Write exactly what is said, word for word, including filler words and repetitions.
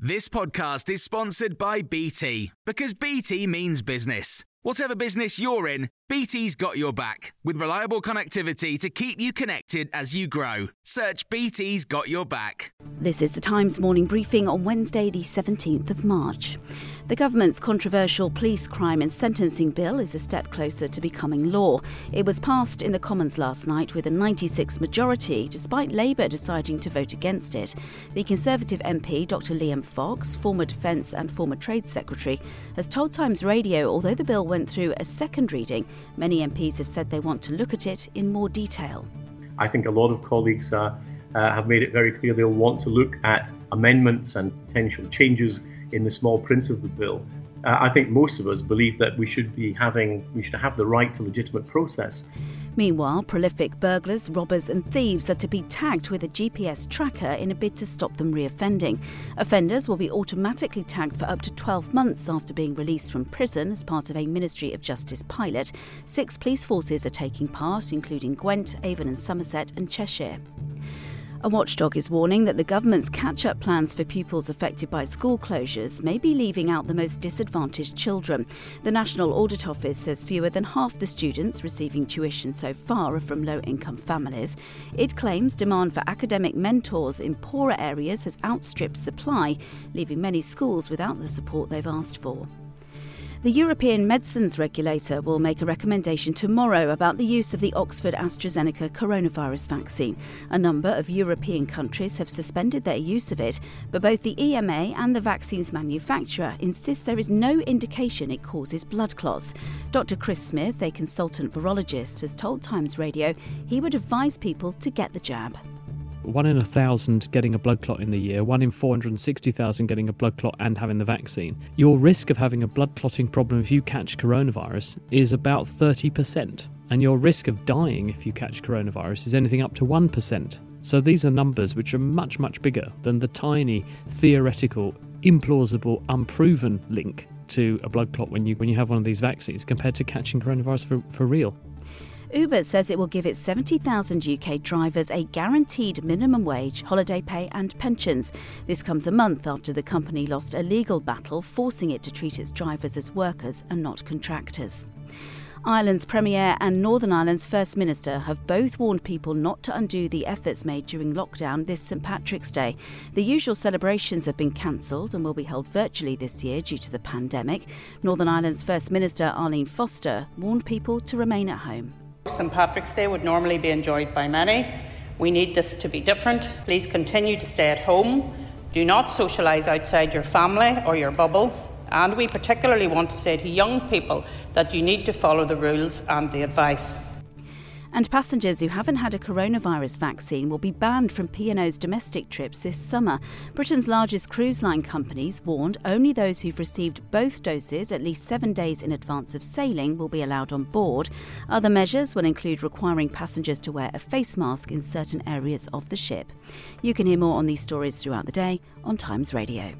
This podcast is sponsored by B T, because B T means business. Whatever business you're in, B T's got your back, with reliable connectivity to keep you connected as you grow. Search B T's got your back. This is the Times morning briefing on Wednesday the seventeenth of March. The government's controversial police crime and sentencing bill is a step closer to becoming law. It was passed in the Commons last night with a ninety-six majority, despite Labour deciding to vote against it. The Conservative M P, Dr Liam Fox, former Defence and former Trade Secretary, has told Times Radio although the bill went through a second reading, many M Ps have said they want to look at it in more detail. I think a lot of colleagues uh, uh, have made it very clear they'll want to look at amendments and potential changes in the small print of the bill. Uh, I think most of us believe that we should be having, we should have the right to legitimate process. Meanwhile, prolific burglars, robbers and thieves are to be tagged with a G P S tracker in a bid to stop them reoffending. Offenders will be automatically tagged for up to twelve months after being released from prison as part of a Ministry of Justice pilot. Six police forces are taking part, including Gwent, Avon and Somerset and Cheshire. A watchdog is warning that the government's catch-up plans for pupils affected by school closures may be leaving out the most disadvantaged children. The National Audit Office says fewer than half the students receiving tuition so far are from low-income families. It claims demand for academic mentors in poorer areas has outstripped supply, leaving many schools without the support they've asked for. The European Medicines Regulator will make a recommendation tomorrow about the use of the Oxford-AstraZeneca coronavirus vaccine. A number of European countries have suspended their use of it, but both the E M A and the vaccine's manufacturer insist there is no indication it causes blood clots. Doctor Chris Smith, a consultant virologist, has told Times Radio he would advise people to get the jab. One in a thousand getting a blood clot in the year, one in four hundred sixty thousand getting a blood clot and having the vaccine. Your risk of having a blood clotting problem if you catch coronavirus is about thirty percent, and your risk of dying if you catch coronavirus is anything up to one percent. So these are numbers which are much, much bigger than the tiny, theoretical, implausible, unproven link to a blood clot when you when you have one of these vaccines compared to catching coronavirus for, for real. Uber says it will give its seventy thousand U K drivers a guaranteed minimum wage, holiday pay and pensions. This comes a month after the company lost a legal battle forcing it to treat its drivers as workers and not contractors. Ireland's Premier and Northern Ireland's First Minister have both warned people not to undo the efforts made during lockdown this St Patrick's Day. The usual celebrations have been cancelled and will be held virtually this year due to the pandemic. Northern Ireland's First Minister Arlene Foster warned people to remain at home. St Patrick's Day would normally be enjoyed by many. We need this to be different. Please continue to stay at home. Do not socialise outside your family or your bubble. And we particularly want to say to young people that you need to follow the rules and the advice. And passengers who haven't had a coronavirus vaccine will be banned from P and O's domestic trips this summer. Britain's largest cruise line companies warned only those who've received both doses at least seven days in advance of sailing will be allowed on board. Other measures will include requiring passengers to wear a face mask in certain areas of the ship. You can hear more on these stories throughout the day on Times Radio.